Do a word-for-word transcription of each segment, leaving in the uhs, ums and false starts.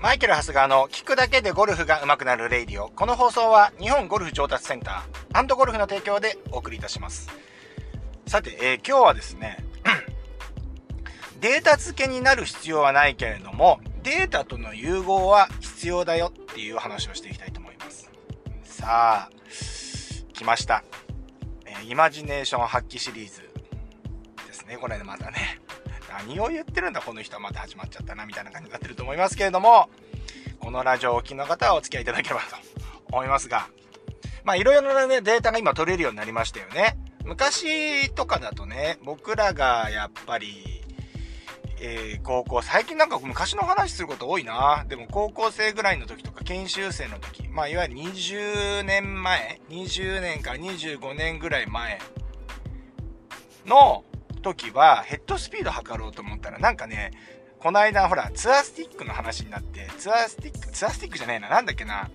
マイケル・ハスガーの聞くだけでゴルフが上手くなるレイディオ。この放送は日本ゴルフ上達センター&ゴルフの提供でお送りいたします。さて、えー、今日はですねデータ付けになる必要はないけれどもデータとの融合は必要だよっていう話をしていきたいと思います。さあ来ました、えー、イマジネーション発揮シリーズですね。これでまたね何を言ってるんだこの人はまた始まっちゃったなみたいな感じになってると思いますけれども、このラジオをお聞きの方はお付き合いいただければと思いますが、まあいろいろな、ね、データが今取れるようになりましたよね。昔とかだとね、僕らがやっぱり、えー、高校、最近なんか昔の話すること多いな。でも高校生ぐらいの時とか研修生の時、まあいわゆるにじゅうねんまえ、にじゅうねんからにじゅうごねんぐらい前の時はヘッドスピード測ろうと思ったらなんかね、この間ほらツアースティックの話になって、ツアースティックツアースティックじゃないな、なんだっけな、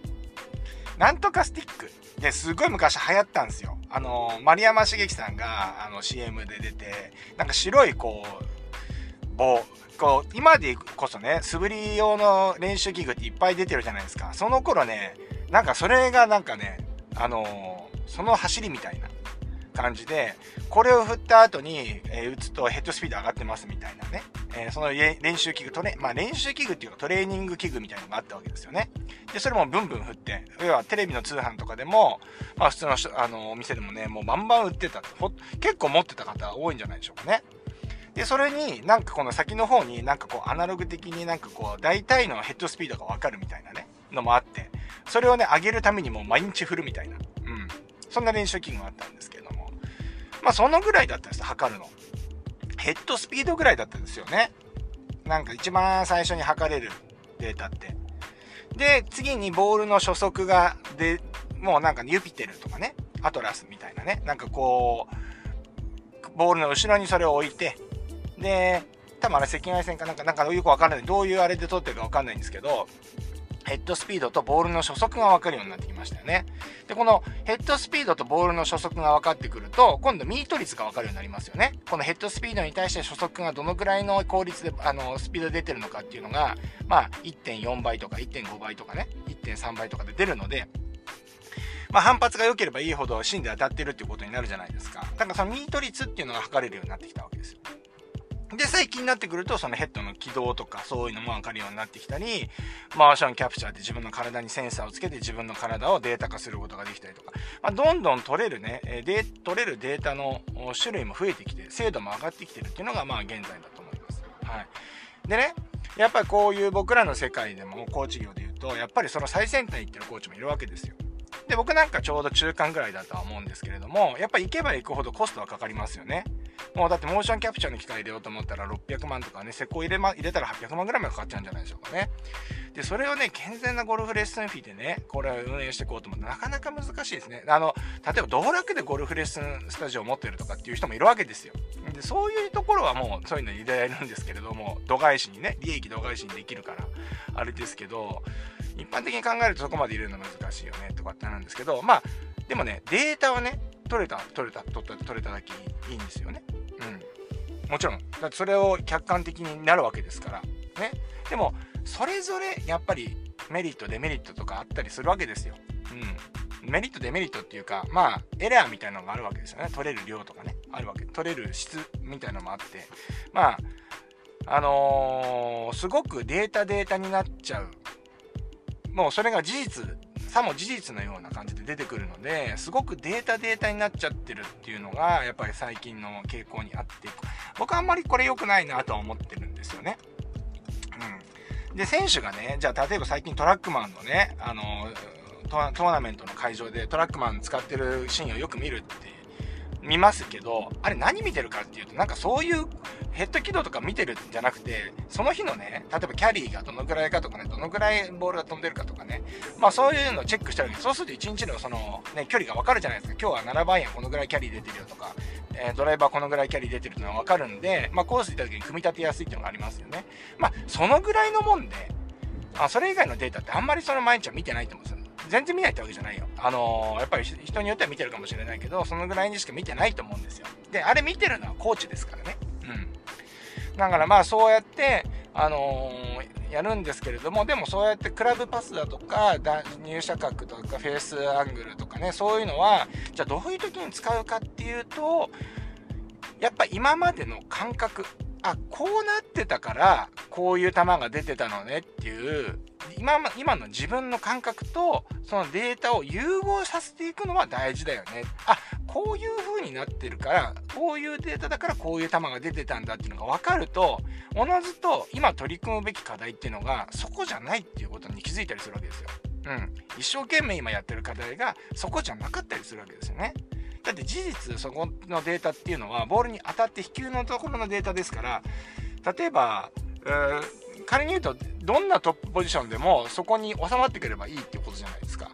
なんとかスティックですごい昔流行ったんですよ。あの丸山茂樹さんがあの シーエム で出て、なんか白いこう棒、こう今でこそね素振り用の練習器具っていっぱい出てるじゃないですか。その頃ね、なんかそれがなんかね、あのその走りみたいな感じで、これを振った後に、えー、打つとヘッドスピード上がってますみたいなね、えー、その練習器具、トレ、まあ、練習器具っていうかトレーニング器具みたいなのがあったわけですよね。でそれもブンブン振って、要はテレビの通販とかでも、まあ、普通の、あのお店でもねもうバンバン売ってたって、結構持ってた方多いんじゃないでしょうかね。でそれになんかこの先の方になんかこうアナログ的になんかこう大体のヘッドスピードが分かるみたいなねのもあって、それをね上げるためにもう毎日振るみたいな、うん、そんな練習器具があったんですけども、まあそのぐらいだったんですよ、測るの。ヘッドスピードぐらいだったんですよね。なんか一番最初に測れるデータって。で、次にボールの初速が、で、もうなんか、ね、ユピテルとかね、アトラスみたいなね、なんかこう、ボールの後ろにそれを置いて、で、多分あれ赤外線かなんか、なんかよくわからない、どういうあれで撮ってるかわかんないんですけど、ヘッドスピードとボールの初速が分かるようになってきましたよね。で、このヘッドスピードとボールの初速が分かってくると、今度ミート率が分かるようになりますよね。このヘッドスピードに対して初速がどのくらいの効率で、あの、スピード出てるのかっていうのが、まあ、いってんよんばいとか いってんごばいとかね、いってんさんばいとかで出るので、まあ、反発が良ければいいほど芯で当たってるっていうことになるじゃないですか。だからそのミート率っていうのが測れるようになってきたわけですよ。で、最近になってくると、そのヘッドの軌道とか、そういうのも分かるようになってきたり、モーションキャプチャーで自分の体にセンサーをつけて、自分の体をデータ化することができたりとか、まあ、どんどん取れるね、で、取れるデータの種類も増えてきて、精度も上がってきてるっていうのが、まあ、現在だと思います。はい。でね、やっぱりこういう僕らの世界でも、コーチ業で言うと、やっぱりその最先端行ってるコーチもいるわけですよ。で、僕なんかちょうど中間ぐらいだとは思うんですけれども、やっぱり行けば行くほどコストはかかりますよね。もうだってモーションキャプチャーの機械入れようと思ったらろっぴゃくまんとかね、施工入れま、入れたらはっぴゃくまんぐらいまでかかっちゃうんじゃないでしょうかね。で、それをね、健全なゴルフレッスンフィーでね、これを運営していこうと思ってなかなか難しいですね。あの、例えば道楽でゴルフレッスンスタジオを持ってるとかっていう人もいるわけですよ。で、そういうところはもうそういうの入れられるんですけれども、度外視にね、利益度外視にできるから、あれですけど、一般的に考えるとそこまで入れるの難しいよね、とかってなるんですけど、まあ、でもね、データはね、取れた取れた取った取れただけいいんですよね。うん、もちろんだってそれを客観的になるわけですからね。でもそれぞれやっぱりメリットデメリットとかあったりするわけですよ。うん、メリットデメリットっていうか、まあエラーみたいなのがあるわけですよね。取れる量とかねあるわけ、取れる質みたいなのもあって、まああのー、すごくデータデータになっちゃう、もうそれが事実さも事実のような感じで出てくるので、すごくデータデータになっちゃってるっていうのがやっぱり最近の傾向にあって、僕はあんまりこれ良くないなとは思ってるんですよね。うん、で選手がね、じゃあ例えば最近トラックマンのね、あのトーナメントの会場でトラックマン使ってるシーンをよく見るって見ますけど、あれ何見てるかっていうと、なんかそういうヘッド軌道とか見てるんじゃなくて、その日のね、例えばキャリーがどのくらいかとかね、どのくらいボールが飛んでるかとかね、まあそういうのをチェックしてるわけです。そうするといちにちのその、ね、距離が分かるじゃないですか。今日はななばんやこのぐらいキャリー出てるよとか、えー、ドライバーこのぐらいキャリー出てるっていうのが分かるんで、まあコース行った時に組み立てやすいっていうのがありますよね。まあそのぐらいのもんで、あ、それ以外のデータってあんまりその毎日は見てないと思うんですよ。全然見ないってわけじゃないよ。あのー、やっぱり人によっては見てるかもしれないけど、そのぐらいにしか見てないと思うんですよ。で、あれ見てるのはコーチですからね。うん。だからまあそうやって、あのー、やるんですけれども、でもそうやってクラブパスだとか入射角とかフェースアングルとかね、そういうのはじゃあどういう時に使うかっていうと、やっぱ今までの感覚、あ、こうなってたからこういう球が出てたのねっていう 今, 今の自分の感覚とそのデータを融合させていくのは大事だよね。あ、こういう風になってるからこういうデータだからこういう球が出てたんだっていうのが分かると、おのずと今取り組むべき課題っていうのがそこじゃないっていうことに気づいたりするわけですよ。うん、一生懸命今やってる課題がそこじゃなかったりするわけですよね。だって事実そこのデータっていうのはボールに当たって飛球のところのデータですから、例えば、えー、仮に言うとどんなトップポジションでもそこに収まってくればいいっていうことじゃないですか。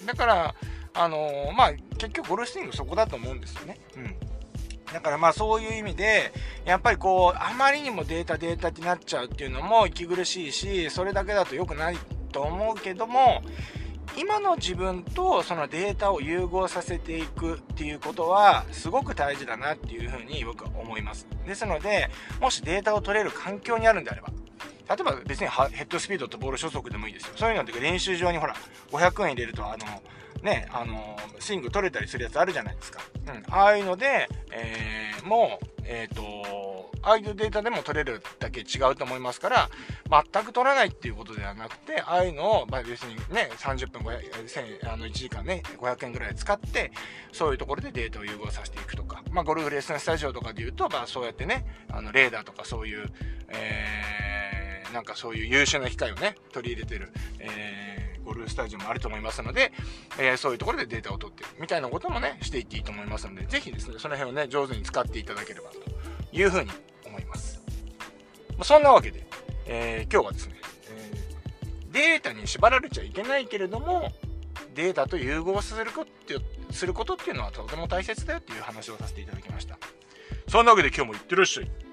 うん、だから、あのー、まあ結局ゴルフスイングそこだと思うんですよね。うん、だからまあそういう意味でやっぱりこうあまりにもデータデータってなっちゃうっていうのも息苦しいし、それだけだと良くないと思うけども、今の自分とそのデータを融合させていくっていうことはすごく大事だなっていうふうに僕は思います。ですので、もしデータを取れる環境にあるんであれば、例えば別にヘッドスピードとボール初速でもいいですよ。そういうのって練習場にほらごひゃくえん入れるとあのねあのスイング取れたりするやつあるじゃないですか。うん、ああいうので、えー、もうえっとああいうデータでも取れるだけ違うと思いますから、全く取らないっていうことではなくて、ああいうのをまあ別にねさんじゅっぷんごひゃくえんあのいちじかんねごひゃくえんぐらい使ってそういうところでデータを融合させていくとか、まあゴルフレッスンスタジオとかでいうとまあそうやってねあのレーダーとかそういう、えー、なんかそういう優秀な機械をね取り入れてる、えーゴルフスタジオもあると思いますので、えー、そういうところでデータを取ってるみたいなこともねしていっていいと思いますので、ぜひですねその辺をね上手に使っていただければというふうに思います。まあ、そんなわけで、えー、今日はですね、えー、データに縛られちゃいけないけれどもデータと融合することすることっていうのはとても大切だよっていう話をさせていただきました。そんなわけで今日もいってらっしゃい。